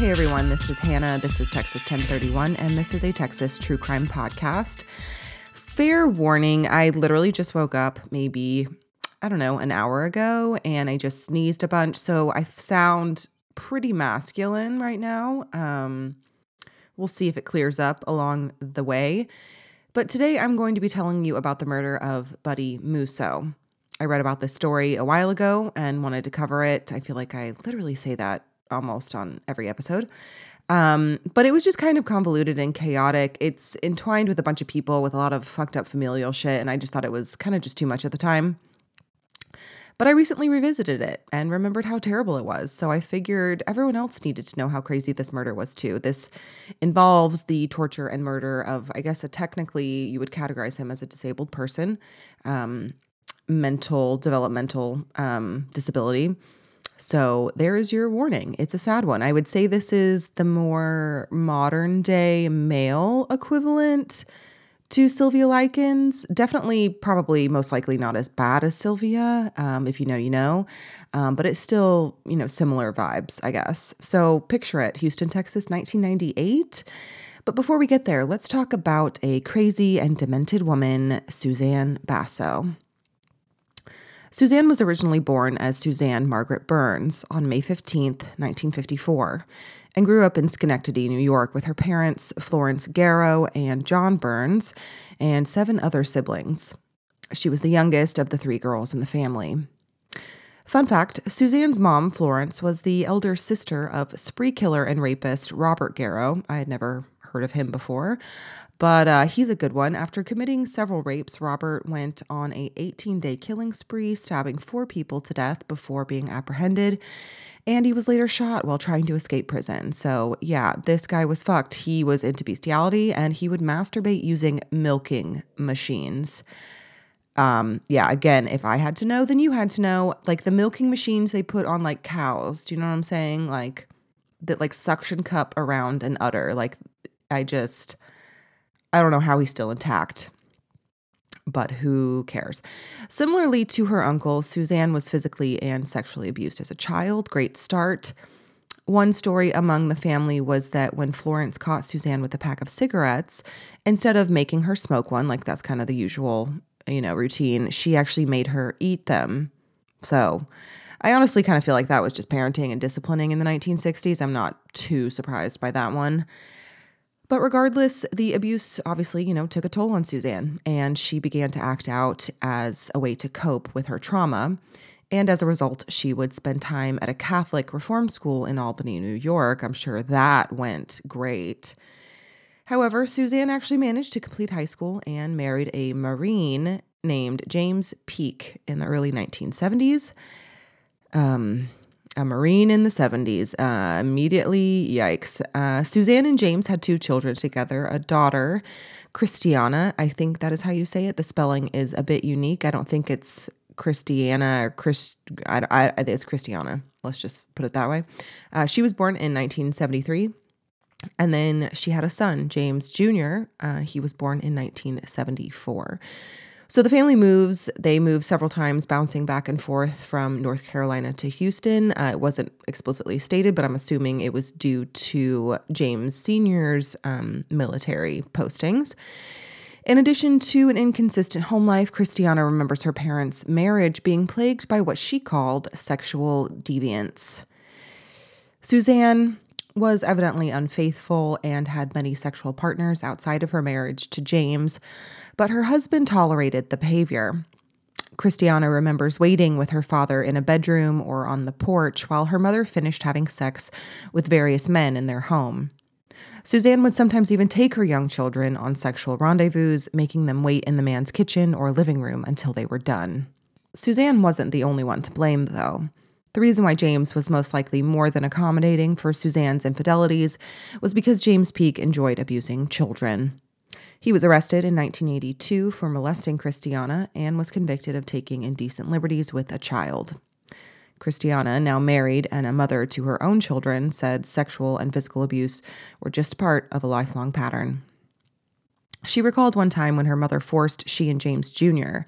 Hey everyone, this is Hannah, this is Texas 10-31, and this is a Texas true crime podcast. Fair warning, I literally just woke up maybe, an hour ago, and I just sneezed a bunch, so I sound pretty masculine right now. We'll see if it clears up along the way. But today I'm going to be telling you about the murder of Buddy Musso. I read about this story a while ago and wanted to cover it. I feel like I literally say that almost on every episode. But it was just kind of convoluted and chaotic. It's entwined with a bunch of people with a lot of fucked up familial shit, and I just thought it was kind of just too much at the time. But I recently revisited it and remembered how terrible it was, so I figured everyone else needed to know how crazy this murder was too. This involves the torture and murder of, I guess, technically you would categorize him as a disabled person, mental, developmental disability. So there is your warning. It's a sad one. I would say this is the more modern day male equivalent to Sylvia Likens. Definitely, probably, most likely not as bad as Sylvia. If you know, you know. But it's still, similar vibes, I guess. So picture it, Houston, Texas, 1998. But before we get there, let's talk about a crazy and demented woman, Suzanne Basso. Suzanne was originally born as Suzanne Margaret Burns on May 15th, 1954, and grew up in Schenectady, New York, with her parents, Florence Garrow and John Burns, and seven other siblings. She was the youngest of the three girls in the family. Fun fact, Suzanne's mom, Florence, was the elder sister of spree killer and rapist Robert Garrow. I had never heard of him before, but he's a good one. After committing several rapes, Robert went on a 18-day killing spree, stabbing four people to death before being apprehended, and he was later shot while trying to escape prison. So yeah, this guy was fucked. He was into bestiality, and he would masturbate using milking machines. Again, if I had to know, then you had to know, like the milking machines they put on like cows. Do you know what I'm saying? Like that, like suction cup around an udder. Like I don't know how he's still intact, but who cares? Similarly to her uncle, Suzanne was physically and sexually abused as a child. Great start. One story among the family was that when Florence caught Suzanne with a pack of cigarettes, instead of making her smoke one, like that's kind of the usual routine, she actually made her eat them. So I honestly kind of feel like that was just parenting and disciplining in the 1960s. I'm not too surprised by that one. But regardless, the abuse obviously, took a toll on Suzanne, and she began to act out as a way to cope with her trauma. And as a result, she would spend time at a Catholic reform school in Albany, New York. I'm sure that went great. However, Suzanne actually managed to complete high school and married a Marine named James Peake in the early 1970s. A Marine in the 70s. Immediately, yikes. Suzanne and James had two children together, a daughter, Christiana. I think that is how you say it. The spelling is a bit unique. I don't think it's Christiana or it's Christiana. Let's just put it that way. She was born in 1973. And then she had a son, James Jr. He was born in 1974. So the family moves. They moved several times, bouncing back and forth from North Carolina to Houston. It wasn't explicitly stated, but I'm assuming it was due to James Sr.'s military postings. In addition to an inconsistent home life, Christiana remembers her parents' marriage being plagued by what she called sexual deviance. Suzanne was evidently unfaithful and had many sexual partners outside of her marriage to James, but her husband tolerated the behavior. Christiana remembers waiting with her father in a bedroom or on the porch while her mother finished having sex with various men in their home. Suzanne would sometimes even take her young children on sexual rendezvous, making them wait in the man's kitchen or living room until they were done. Suzanne wasn't the only one to blame, though. The reason why James was most likely more than accommodating for Suzanne's infidelities was because James Peake enjoyed abusing children. He was arrested in 1982 for molesting Christiana and was convicted of taking indecent liberties with a child. Christiana, now married and a mother to her own children, said sexual and physical abuse were just part of a lifelong pattern. She recalled one time when her mother forced she and James Jr.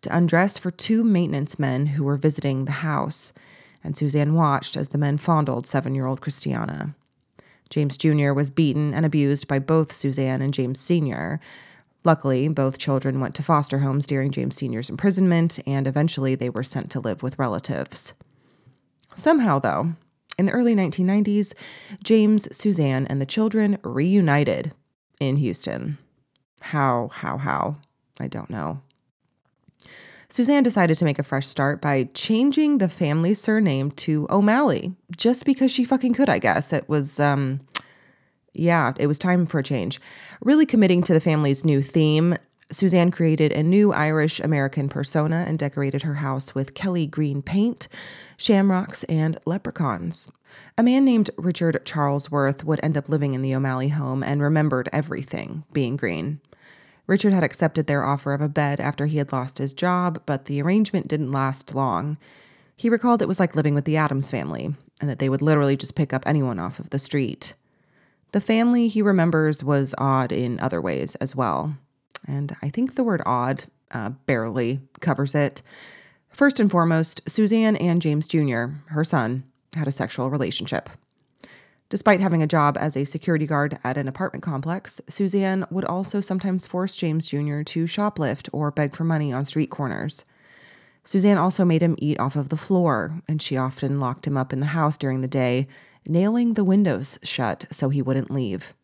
to undress for two maintenance men who were visiting the house, and Suzanne watched as the men fondled 7-year-old Christiana. James Jr. was beaten and abused by both Suzanne and James Sr. Luckily, both children went to foster homes during James Sr.'s imprisonment, and eventually they were sent to live with relatives. Somehow, though, in the early 1990s, James, Suzanne, and the children reunited in Houston. How? I don't know. Suzanne decided to make a fresh start by changing the family surname to O'Malley, just because she fucking could, I guess. It was time for a change. Really committing to the family's new theme, Suzanne created a new Irish-American persona and decorated her house with Kelly green paint, shamrocks, and leprechauns. A man named Richard Charlesworth would end up living in the O'Malley home and remembered everything being green. Richard had accepted their offer of a bed after he had lost his job, but the arrangement didn't last long. He recalled it was like living with the Addams family, and that they would literally just pick up anyone off of the street. The family, he remembers, was odd in other ways as well. And I think the word odd barely covers it. First and foremost, Suzanne and James Jr., her son, had a sexual relationship. Despite having a job as a security guard at an apartment complex, Suzanne would also sometimes force James Jr. to shoplift or beg for money on street corners. Suzanne also made him eat off of the floor, and she often locked him up in the house during the day, nailing the windows shut so he wouldn't leave.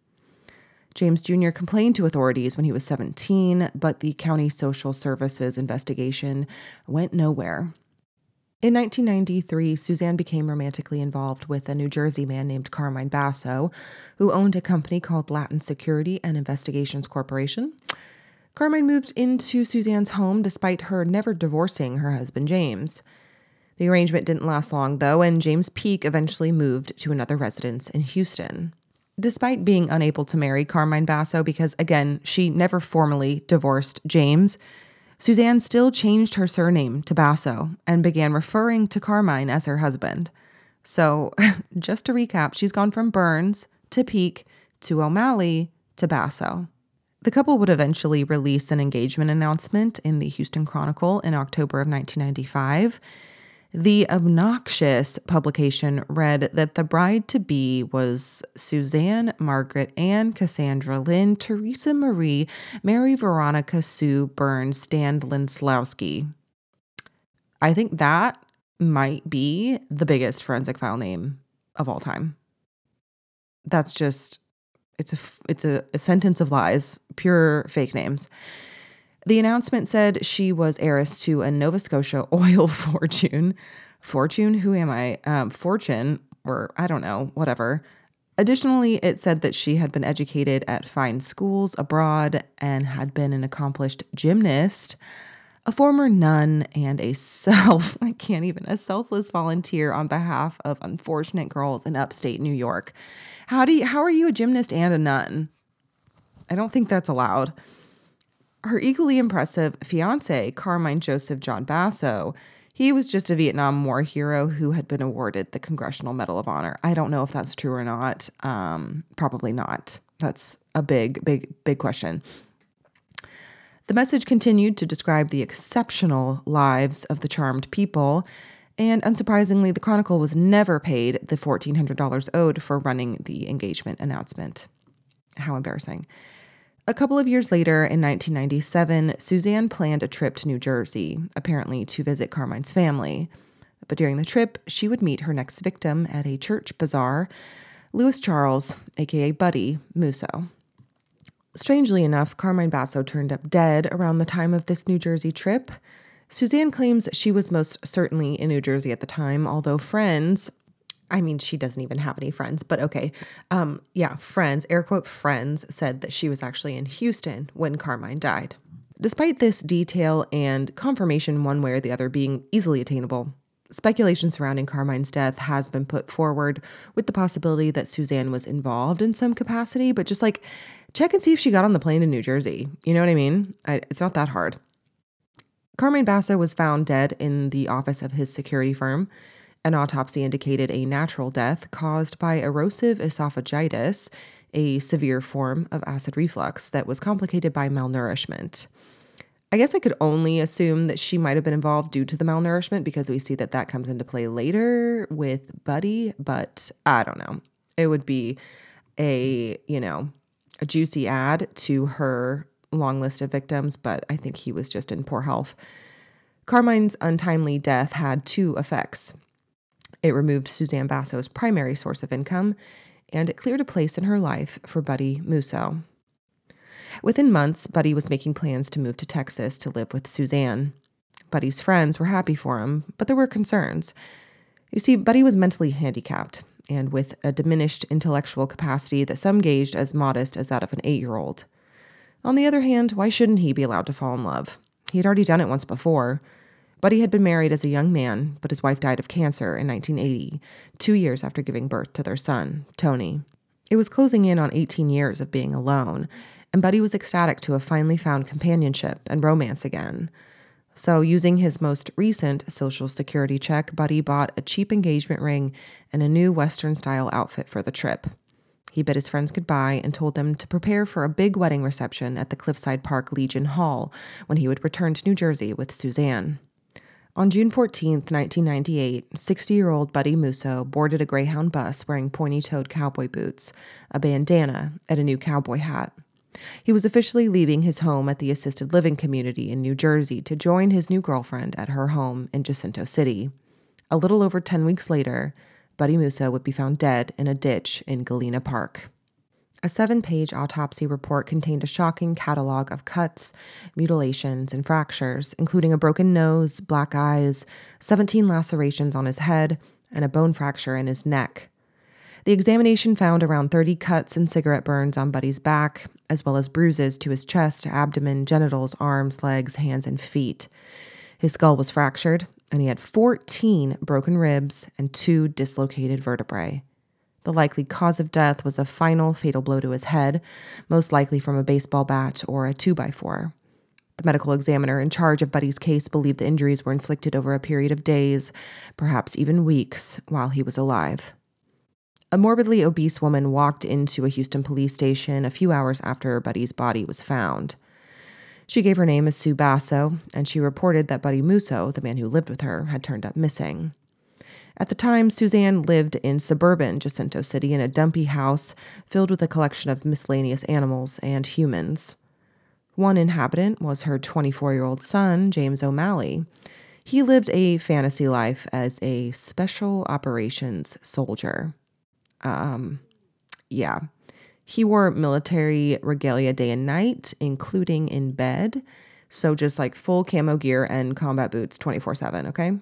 James Jr. complained to authorities when he was 17, but the county social services investigation went nowhere. In 1993, Suzanne became romantically involved with a New Jersey man named Carmine Basso, who owned a company called Latin Security and Investigations Corporation. Carmine moved into Suzanne's home despite her never divorcing her husband, James. The arrangement didn't last long, though, and James Peake eventually moved to another residence in Houston. Despite being unable to marry Carmine Basso because, again, she never formally divorced James, Suzanne still changed her surname to Basso and began referring to Carmine as her husband. So, just to recap, she's gone from Burns to Peake to O'Malley to Basso. The couple would eventually release an engagement announcement in the Houston Chronicle in October of 1995. The obnoxious publication read that the bride-to-be was Suzanne, Margaret, Ann, Cassandra, Lynn, Teresa Marie, Mary, Veronica, Sue, Burns, Stan, Linslowski. I think that might be the biggest forensic file name of all time. That's just, it's a sentence of lies, pure fake names. The announcement said she was heiress to a Nova Scotia oil fortune. Fortune? Additionally, it said that she had been educated at fine schools abroad and had been an accomplished gymnast, a former nun, and a selfless volunteer on behalf of unfortunate girls in upstate New York. How are you a gymnast and a nun? I don't think that's allowed. Her equally impressive fiancé, Carmine Joseph John Basso, he was just a Vietnam War hero who had been awarded the Congressional Medal of Honor. I don't know if that's true or not. Probably not. That's a big, big, big question. The message continued to describe the exceptional lives of the charmed people, and unsurprisingly, the Chronicle was never paid the $1,400 owed for running the engagement announcement. How embarrassing. A couple of years later, in 1997, Suzanne planned a trip to New Jersey, apparently to visit Carmine's family. But during the trip, she would meet her next victim at a church bazaar, Louis Charles, aka Buddy Musso. Strangely enough, Carmine Basso turned up dead around the time of this New Jersey trip. Suzanne claims she was most certainly in New Jersey at the time, although she doesn't even have any friends, but okay. Friends, air quote friends, said that she was actually in Houston when Carmine died. Despite this detail and confirmation one way or the other being easily attainable, speculation surrounding Carmine's death has been put forward with the possibility that Suzanne was involved in some capacity, but just check and see if she got on the plane in New Jersey. You know what I mean? It's not that hard. Carmine Basso was found dead in the office of his security firm. An autopsy indicated a natural death caused by erosive esophagitis, a severe form of acid reflux that was complicated by malnourishment. I guess I could only assume that she might have been involved due to the malnourishment because we see that comes into play later with Buddy, but I don't know. It would be a juicy add to her long list of victims, but I think he was just in poor health. Carmine's untimely death had two effects. It removed Suzanne Basso's primary source of income, and it cleared a place in her life for Buddy Musso. Within months, Buddy was making plans to move to Texas to live with Suzanne. Buddy's friends were happy for him, but there were concerns. You see, Buddy was mentally handicapped, and with a diminished intellectual capacity that some gauged as modest as that of an 8-year-old. On the other hand, why shouldn't he be allowed to fall in love? He had already done it once before. Buddy had been married as a young man, but his wife died of cancer in 1980, 2 years after giving birth to their son, Tony. It was closing in on 18 years of being alone, and Buddy was ecstatic to have finally found companionship and romance again. So, using his most recent Social Security check, Buddy bought a cheap engagement ring and a new Western-style outfit for the trip. He bid his friends goodbye and told them to prepare for a big wedding reception at the Cliffside Park Legion Hall when he would return to New Jersey with Suzanne. On June 14th, 1998, 60-year-old Buddy Musso boarded a Greyhound bus wearing pointy-toed cowboy boots, a bandana, and a new cowboy hat. He was officially leaving his home at the assisted living community in New Jersey to join his new girlfriend at her home in Jacinto City. A little over 10 weeks later, Buddy Musso would be found dead in a ditch in Galena Park. A 7-page autopsy report contained a shocking catalog of cuts, mutilations, and fractures, including a broken nose, black eyes, 17 lacerations on his head, and a bone fracture in his neck. The examination found around 30 cuts and cigarette burns on Buddy's back, as well as bruises to his chest, abdomen, genitals, arms, legs, hands, and feet. His skull was fractured, and he had 14 broken ribs and 2 dislocated vertebrae. The likely cause of death was a final fatal blow to his head, most likely from a baseball bat or a 2x4. The medical examiner in charge of Buddy's case believed the injuries were inflicted over a period of days, perhaps even weeks, while he was alive. A morbidly obese woman walked into a Houston police station a few hours after Buddy's body was found. She gave her name as Sue Basso, and she reported that Buddy Musso, the man who lived with her, had turned up missing. At the time, Suzanne lived in suburban Jacinto City in a dumpy house filled with a collection of miscellaneous animals and humans. One inhabitant was her 24-year-old son, James O'Malley. He lived a fantasy life as a special operations soldier. He wore military regalia day and night, including in bed. So just like full camo gear and combat boots 24/7, okay?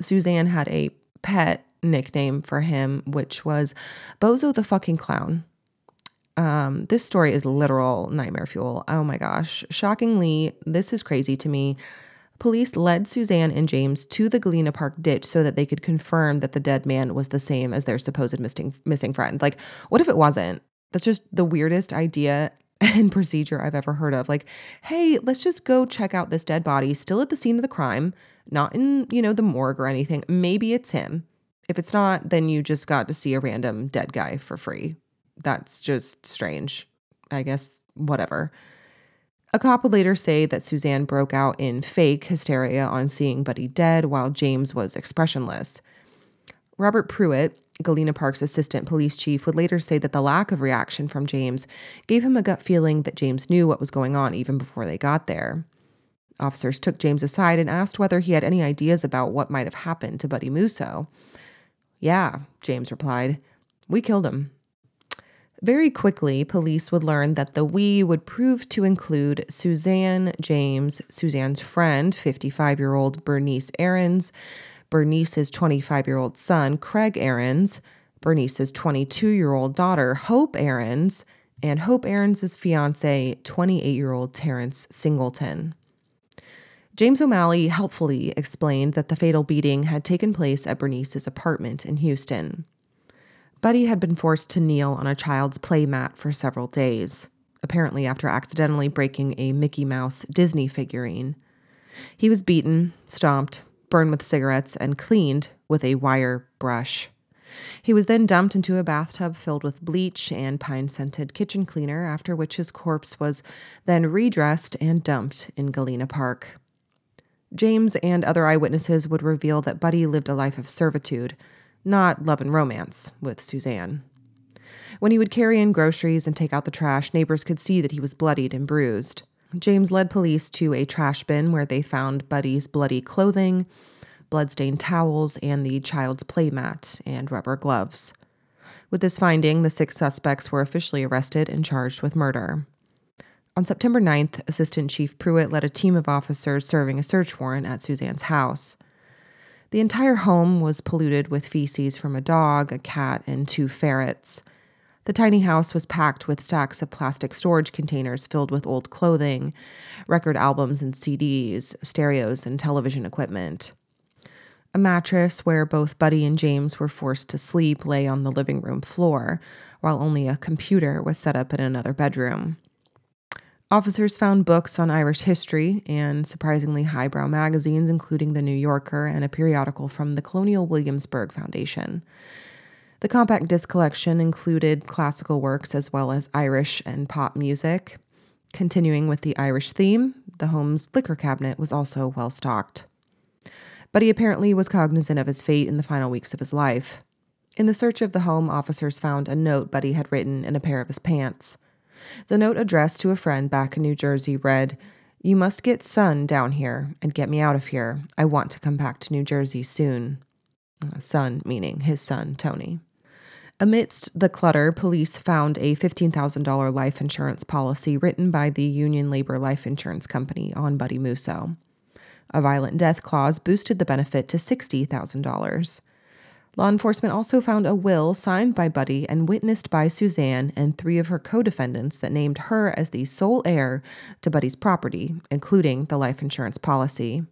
Suzanne had a pet nickname for him, which was Bozo the fucking clown. This story is literal nightmare fuel. Oh my gosh. Shockingly, this is crazy to me. Police led Suzanne and James to the Galena Park ditch so that they could confirm that the dead man was the same as their supposed missing friend. Like, what if it wasn't? That's just the weirdest idea and procedure I've ever heard of. Like, hey, let's just go check out this dead body still at the scene of the crime, not in, the morgue or anything. Maybe it's him. If it's not, then you just got to see a random dead guy for free. That's just strange. I guess, whatever. A cop would later say that Suzanne broke out in fake hysteria on seeing Buddy dead while James was expressionless. Robert Pruitt, Galena Park's assistant police chief, would later say that the lack of reaction from James gave him a gut feeling that James knew what was going on even before they got there. Officers took James aside and asked whether he had any ideas about what might have happened to Buddy Musso. "Yeah," James replied. "We killed him." Very quickly, police would learn that the "we" would prove to include Suzanne, James, Suzanne's friend, 55-year-old Bernice Ahrens, Bernice's 25-year-old son, Craig Ahrens, Bernice's 22-year-old daughter, Hope Ahrens, and Hope Ahrens' fiancé, 28-year-old Terrence Singleton. James O'Malley helpfully explained that the fatal beating had taken place at Bernice's apartment in Houston. Buddy had been forced to kneel on a child's play mat for several days, apparently after accidentally breaking a Mickey Mouse Disney figurine. He was beaten, stomped, burned with cigarettes, and cleaned with a wire brush. He was then dumped into a bathtub filled with bleach and pine-scented kitchen cleaner, after which his corpse was then redressed and dumped in Galena Park. James and other eyewitnesses would reveal that Buddy lived a life of servitude, not love and romance, with Suzanne. When he would carry in groceries and take out the trash, neighbors could see that he was bloodied and bruised. James led police to a trash bin where they found Buddy's bloody clothing, bloodstained towels, and the child's playmat and rubber gloves. With this finding, the 6 suspects were officially arrested and charged with murder. On September 9th, Assistant Chief Pruitt led a team of officers serving a search warrant at Suzanne's house. The entire home was polluted with feces from a dog, a cat, and 2 ferrets. The tiny house was packed with stacks of plastic storage containers filled with old clothing, record albums and CDs, stereos, and television equipment. A mattress where both Buddy and James were forced to sleep lay on the living room floor, while only a computer was set up in another bedroom. Officers found books on Irish history and surprisingly highbrow magazines, including The New Yorker and a periodical from the Colonial Williamsburg Foundation. The compact disc collection included classical works as well as Irish and pop music. Continuing with the Irish theme, the home's liquor cabinet was also well stocked. Buddy apparently was cognizant of his fate in the final weeks of his life. In the search of the home, officers found a note Buddy had written in a pair of his pants. The note addressed to a friend back in New Jersey read, "You must get Son down here and get me out of here. I want to come back to New Jersey soon." Son meaning his son, Tony. Amidst the clutter, police found a $15,000 life insurance policy written by the Union Labor Life Insurance Company on Buddy Musso. A violent death clause boosted the benefit to $60,000. Law enforcement also found a will signed by Buddy and witnessed by Suzanne and 3 of her co-defendants that named her as the sole heir to Buddy's property, including the life insurance policy.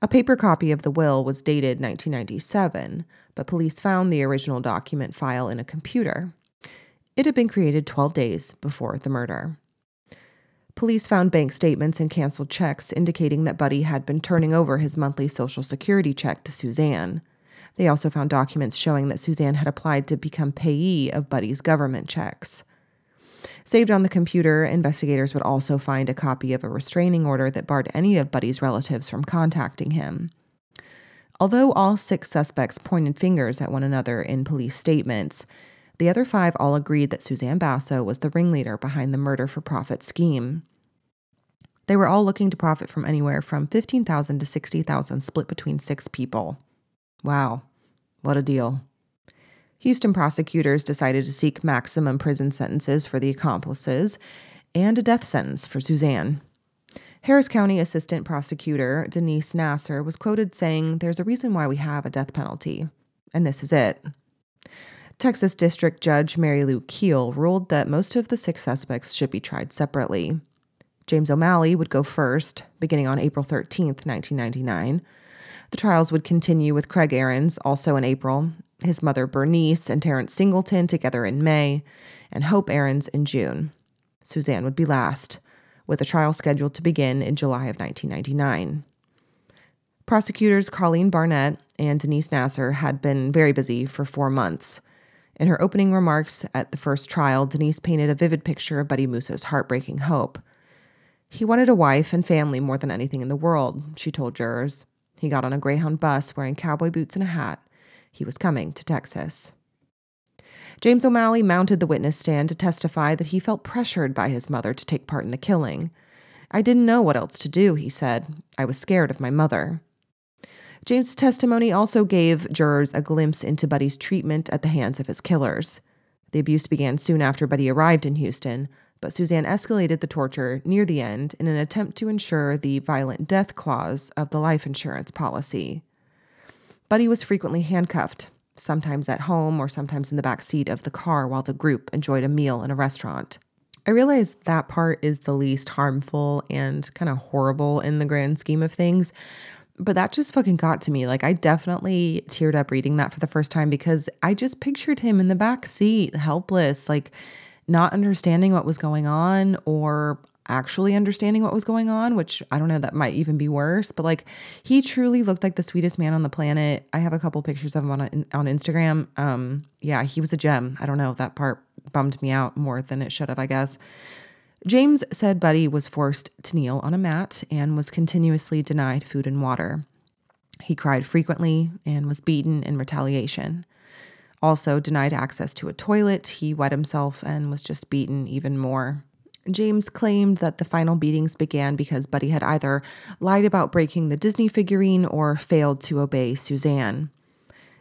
A paper copy of the will was dated 1997, but police found the original document file in a computer. It had been created 12 days before the murder. Police found bank statements and canceled checks indicating that Buddy had been turning over his monthly Social Security check to Suzanne. They also found documents showing that Suzanne had applied to become payee of Buddy's government checks. Saved on the computer, investigators would also find a copy of a restraining order that barred any of Buddy's relatives from contacting him. Although all 6 suspects pointed fingers at one another in police statements, the other 5 all agreed that Suzanne Basso was the ringleader behind the murder-for-profit scheme. They were all looking to profit from anywhere from $15,000 to $60,000 split between 6 people. Wow, what a deal. Houston prosecutors decided to seek maximum prison sentences for the accomplices and a death sentence for Suzanne. Harris County Assistant Prosecutor Denise Nasser was quoted saying, "There's a reason why we have a death penalty, and this is it." Texas District Judge Mary Lou Keel ruled that most of the 6 suspects should be tried separately. James O'Malley would go first, beginning on April 13th, 1999. The trials would continue with Craig Ahrens, also in April, his mother Bernice and Terrence Singleton together in May, and Hope Ahrens in June. Suzanne would be last, with a trial scheduled to begin in July of 1999. Prosecutors Colleen Barnett and Denise Nasser had been very busy for 4 months. In her opening remarks at the first trial, Denise painted a vivid picture of Buddy Musso's heartbreaking hope. "He wanted a wife and family more than anything in the world," she told jurors. "He got on a Greyhound bus wearing cowboy boots and a hat. He was coming to Texas." James O'Malley mounted the witness stand to testify that he felt pressured by his mother to take part in the killing. "I didn't know what else to do," he said. "I was scared of my mother." James' testimony also gave jurors a glimpse into Buddy's treatment at the hands of his killers. The abuse began soon after Buddy arrived in Houston, but Suzanne escalated the torture near the end in an attempt to ensure the violent death clause of the life insurance policy. Buddy was frequently handcuffed, sometimes at home or sometimes in the back seat of the car while the group enjoyed a meal in a restaurant. I realize that part is the least harmful and kind of horrible in the grand scheme of things, but that just fucking got to me. Like, I definitely teared up reading that for the first time because I just pictured him in the back seat, helpless, like not understanding what was going on or actually understanding what was going on, which I don't know, that might even be worse. But like, he truly looked like the sweetest man on the planet. I have a couple pictures of him on Instagram. Yeah, he was a gem. I don't know, that part bummed me out more than it should have, I guess. James said Buddy was forced to kneel on a mat and was continuously denied food and water. He cried frequently and was beaten in retaliation. Also denied access to a toilet, he wet himself and was just beaten even more. James claimed that the final beatings began because Buddy had either lied about breaking the Disney figurine or failed to obey Suzanne.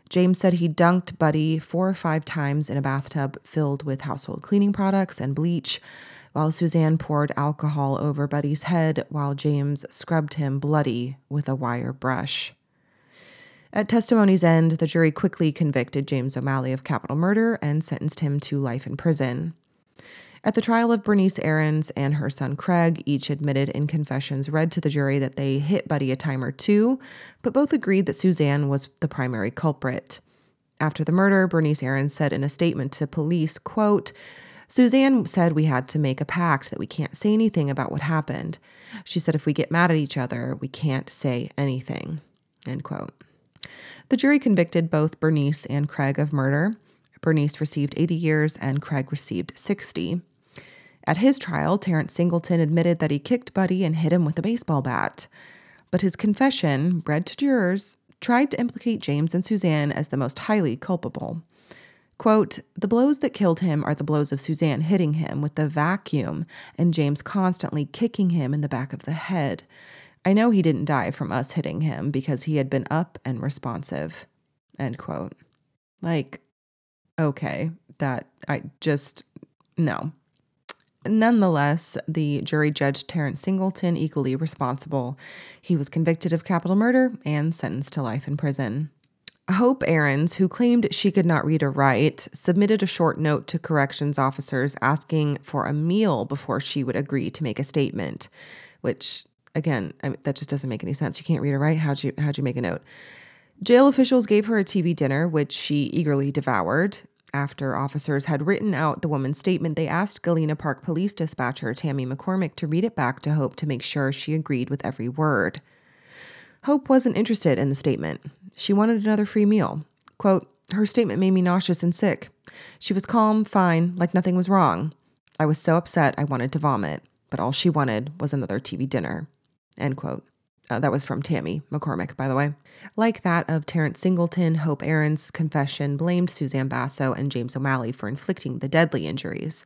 James said he dunked Buddy 4 or 5 times in a bathtub filled with household cleaning products and bleach, while Suzanne poured alcohol over Buddy's head while James scrubbed him bloody with a wire brush. At testimony's end, the jury quickly convicted James O'Malley of capital murder and sentenced him to life in prison. At the trial of Bernice Ahrens and her son Craig, each admitted in confessions read to the jury that they hit Buddy a time or two, but both agreed that Suzanne was the primary culprit. After the murder, Bernice Ahrens said in a statement to police, quote, "Suzanne said we had to make a pact that we can't say anything about what happened. She said if we get mad at each other, we can't say anything," end quote. The jury convicted both Bernice and Craig of murder. Bernice received 80 years and Craig received 60. At his trial, Terrence Singleton admitted that he kicked Buddy and hit him with a baseball bat. But his confession, read to jurors, tried to implicate James and Suzanne as the most highly culpable. Quote, "The blows that killed him are the blows of Suzanne hitting him with the vacuum and James constantly kicking him in the back of the head. I know he didn't die from us hitting him because he had been up and responsive," end quote. Like, okay, no. Nonetheless, the jury judged Terrence Singleton equally responsible. He was convicted of capital murder and sentenced to life in prison. Hope Ahrens, who claimed she could not read or write, submitted a short note to corrections officers asking for a meal before she would agree to make a statement, which, again, I mean, that just doesn't make any sense. You can't read or write. How'd you make a note? Jail officials gave her a TV dinner, which she eagerly devoured. After officers had written out the woman's statement, they asked Galena Park police dispatcher Tammy McCormick to read it back to Hope to make sure she agreed with every word. Hope wasn't interested in the statement. She wanted another free meal. Quote, "Her statement made me nauseous and sick. She was calm, fine, like nothing was wrong. I was so upset I wanted to vomit, but all she wanted was another TV dinner," end quote. That was from Tammy McCormick, by the way. Like that of Terrence Singleton, Hope Ahrens' confession blamed Suzanne Basso and James O'Malley for inflicting the deadly injuries.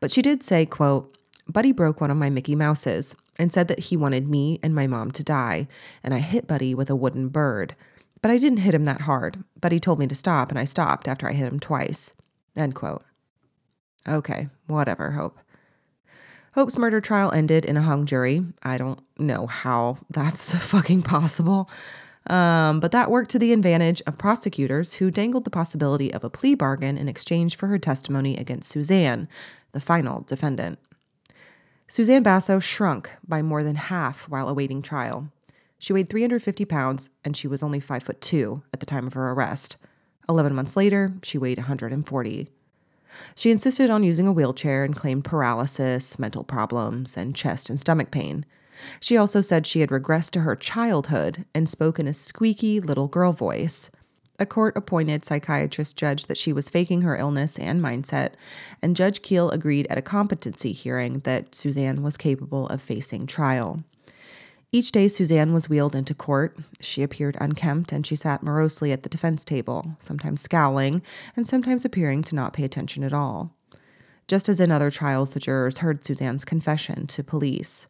But she did say, quote, "Buddy broke one of my Mickey Mouses and said that he wanted me and my mom to die, and I hit Buddy with a wooden bird. But I didn't hit him that hard. Buddy told me to stop, and I stopped after I hit him twice," end quote. Okay, whatever, Hope. Hope's murder trial ended in a hung jury. I don't know how that's fucking possible. But that worked to the advantage of prosecutors who dangled the possibility of a plea bargain in exchange for her testimony against Suzanne, the final defendant. Suzanne Basso shrunk by more than half while awaiting trial. She weighed 350 pounds and she was only 5'2" at the time of her arrest. 11 months later, she weighed 140. She insisted on using a wheelchair and claimed paralysis, mental problems, and chest and stomach pain. She also said she had regressed to her childhood and spoke in a squeaky little girl voice. A court-appointed psychiatrist judged that she was faking her illness and mindset, and Judge Keel agreed at a competency hearing that Suzanne was capable of facing trial. Each day, Suzanne was wheeled into court. She appeared unkempt, and she sat morosely at the defense table, sometimes scowling and sometimes appearing to not pay attention at all. Just as in other trials, the jurors heard Suzanne's confession to police.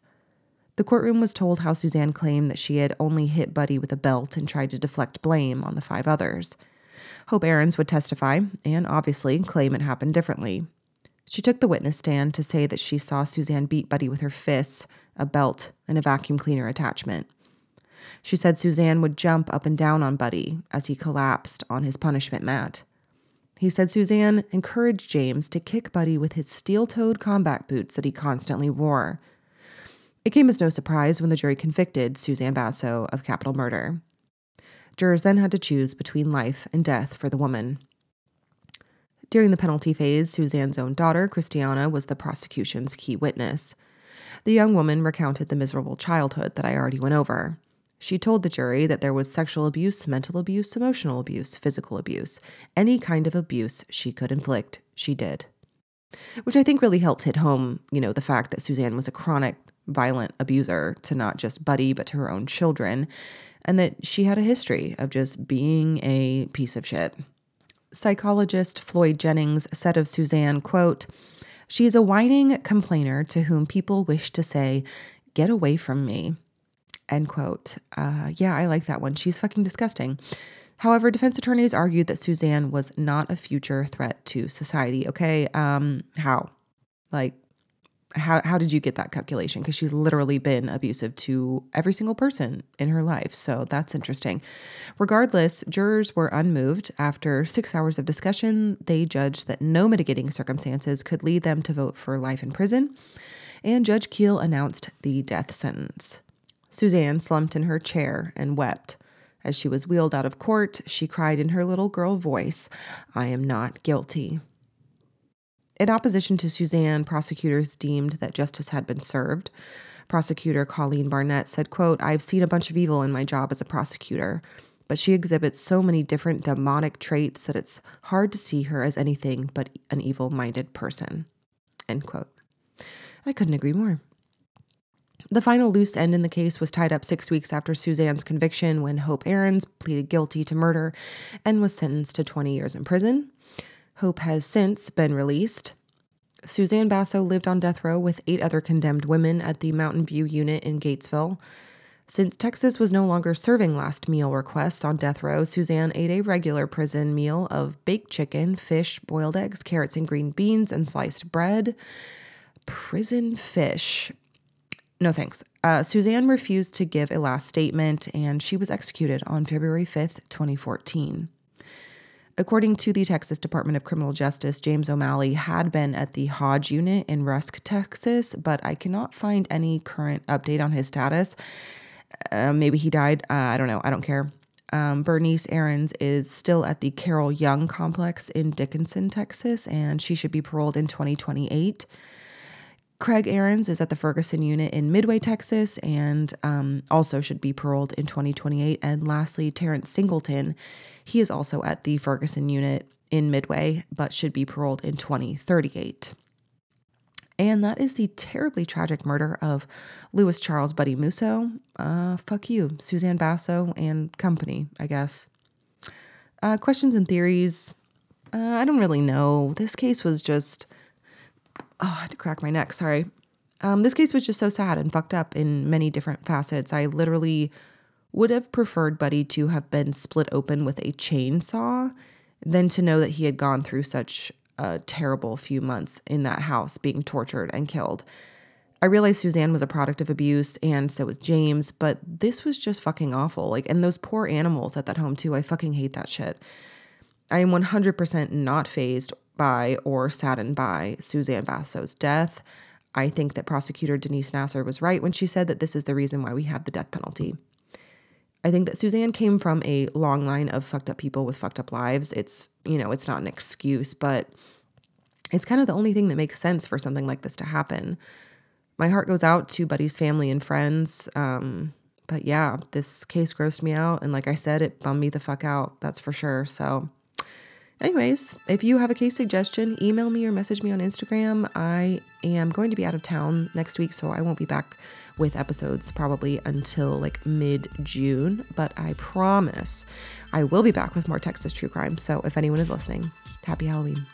The courtroom was told how Suzanne claimed that she had only hit Buddy with a belt and tried to deflect blame on the 5 others. Hope Ahrens would testify and, obviously, claim it happened differently. She took the witness stand to say that she saw Suzanne beat Buddy with her fists, a belt, and a vacuum cleaner attachment. She said Suzanne would jump up and down on Buddy as he collapsed on his punishment mat. He said Suzanne encouraged James to kick Buddy with his steel-toed combat boots that he constantly wore. It came as no surprise when the jury convicted Suzanne Basso of capital murder. Jurors then had to choose between life and death for the woman. During the penalty phase, Suzanne's own daughter, Christiana, was the prosecution's key witness. The young woman recounted the miserable childhood that I already went over. She told the jury that there was sexual abuse, mental abuse, emotional abuse, physical abuse. Any kind of abuse she could inflict, she did. Which I think really helped hit home, the fact that Suzanne was a chronic, violent abuser to not just Buddy, but to her own children, and that she had a history of just being a piece of shit. Psychologist Floyd Jennings said of Suzanne, quote, "She is a whining complainer to whom people wish to say, 'Get away from me,'" end quote. Yeah, I like that one. She's fucking disgusting. However, defense attorneys argued that Suzanne was not a future threat to society. Okay, how? Like, how did you get that calculation? Because she's literally been abusive to every single person in her life. So that's interesting. Regardless, jurors were unmoved. After 6 hours of discussion, they judged that no mitigating circumstances could lead them to vote for life in prison. And Judge Keel announced the death sentence. Suzanne slumped in her chair and wept. As she was wheeled out of court, she cried in her little girl voice, "I am not guilty." In opposition to Suzanne, prosecutors deemed that justice had been served. Prosecutor Colleen Barnett said, quote, "I've seen a bunch of evil in my job as a prosecutor, but she exhibits so many different demonic traits that it's hard to see her as anything but an evil-minded person," end quote. I couldn't agree more. The final loose end in the case was tied up 6 weeks after Suzanne's conviction when Hope Ahrens pleaded guilty to murder and was sentenced to 20 years in prison. Hope has since been released. Suzanne Basso lived on death row with 8 other condemned women at the Mountain View unit in Gatesville. Since Texas was no longer serving last meal requests on death row, Suzanne ate a regular prison meal of baked chicken, fish, boiled eggs, carrots and green beans, and sliced bread. Prison fish. No thanks. Suzanne refused to give a last statement, and she was executed on February 5th, 2014. According to the Texas Department of Criminal Justice, James O'Malley had been at the Hodge unit in Rusk, Texas, but I cannot find any current update on his status. Maybe he died. I don't know. I don't care. Bernice Ahrens is still at the Carol Young complex in Dickinson, Texas, and she should be paroled in 2028. Craig Ahrens is at the Ferguson unit in Midway, Texas, and also should be paroled in 2028. And lastly, Terrence Singleton, he is also at the Ferguson unit in Midway, but should be paroled in 2038. And that is the terribly tragic murder of Louis Charles Buddy Musso. Fuck you, Suzanne Basso and company, I guess. Questions and theories. I don't really know. This case was just... I had to crack my neck. Sorry. This case was just so sad and fucked up in many different facets. I literally would have preferred Buddy to have been split open with a chainsaw than to know that he had gone through such a terrible few months in that house being tortured and killed. I realized Suzanne was a product of abuse and so was James, but this was just fucking awful. Like, and those poor animals at that home too. I fucking hate that shit. I am 100% not fazed by or saddened by Suzanne Basso's death. I think that prosecutor Denise Nasser was right when she said that this is the reason why we have the death penalty. I think that Suzanne came from a long line of fucked up people with fucked up lives. It's, you know, it's not an excuse, but it's kind of the only thing that makes sense for something like this to happen. My heart goes out to Buddy's family and friends. But yeah, this case grossed me out. And like I said, it bummed me the fuck out. That's for sure. So anyways, if you have a case suggestion, email me or message me on Instagram. I am going to be out of town next week, so I won't be back with episodes probably until like mid-June, but I promise I will be back with more Texas true crime. So if anyone is listening, happy Halloween.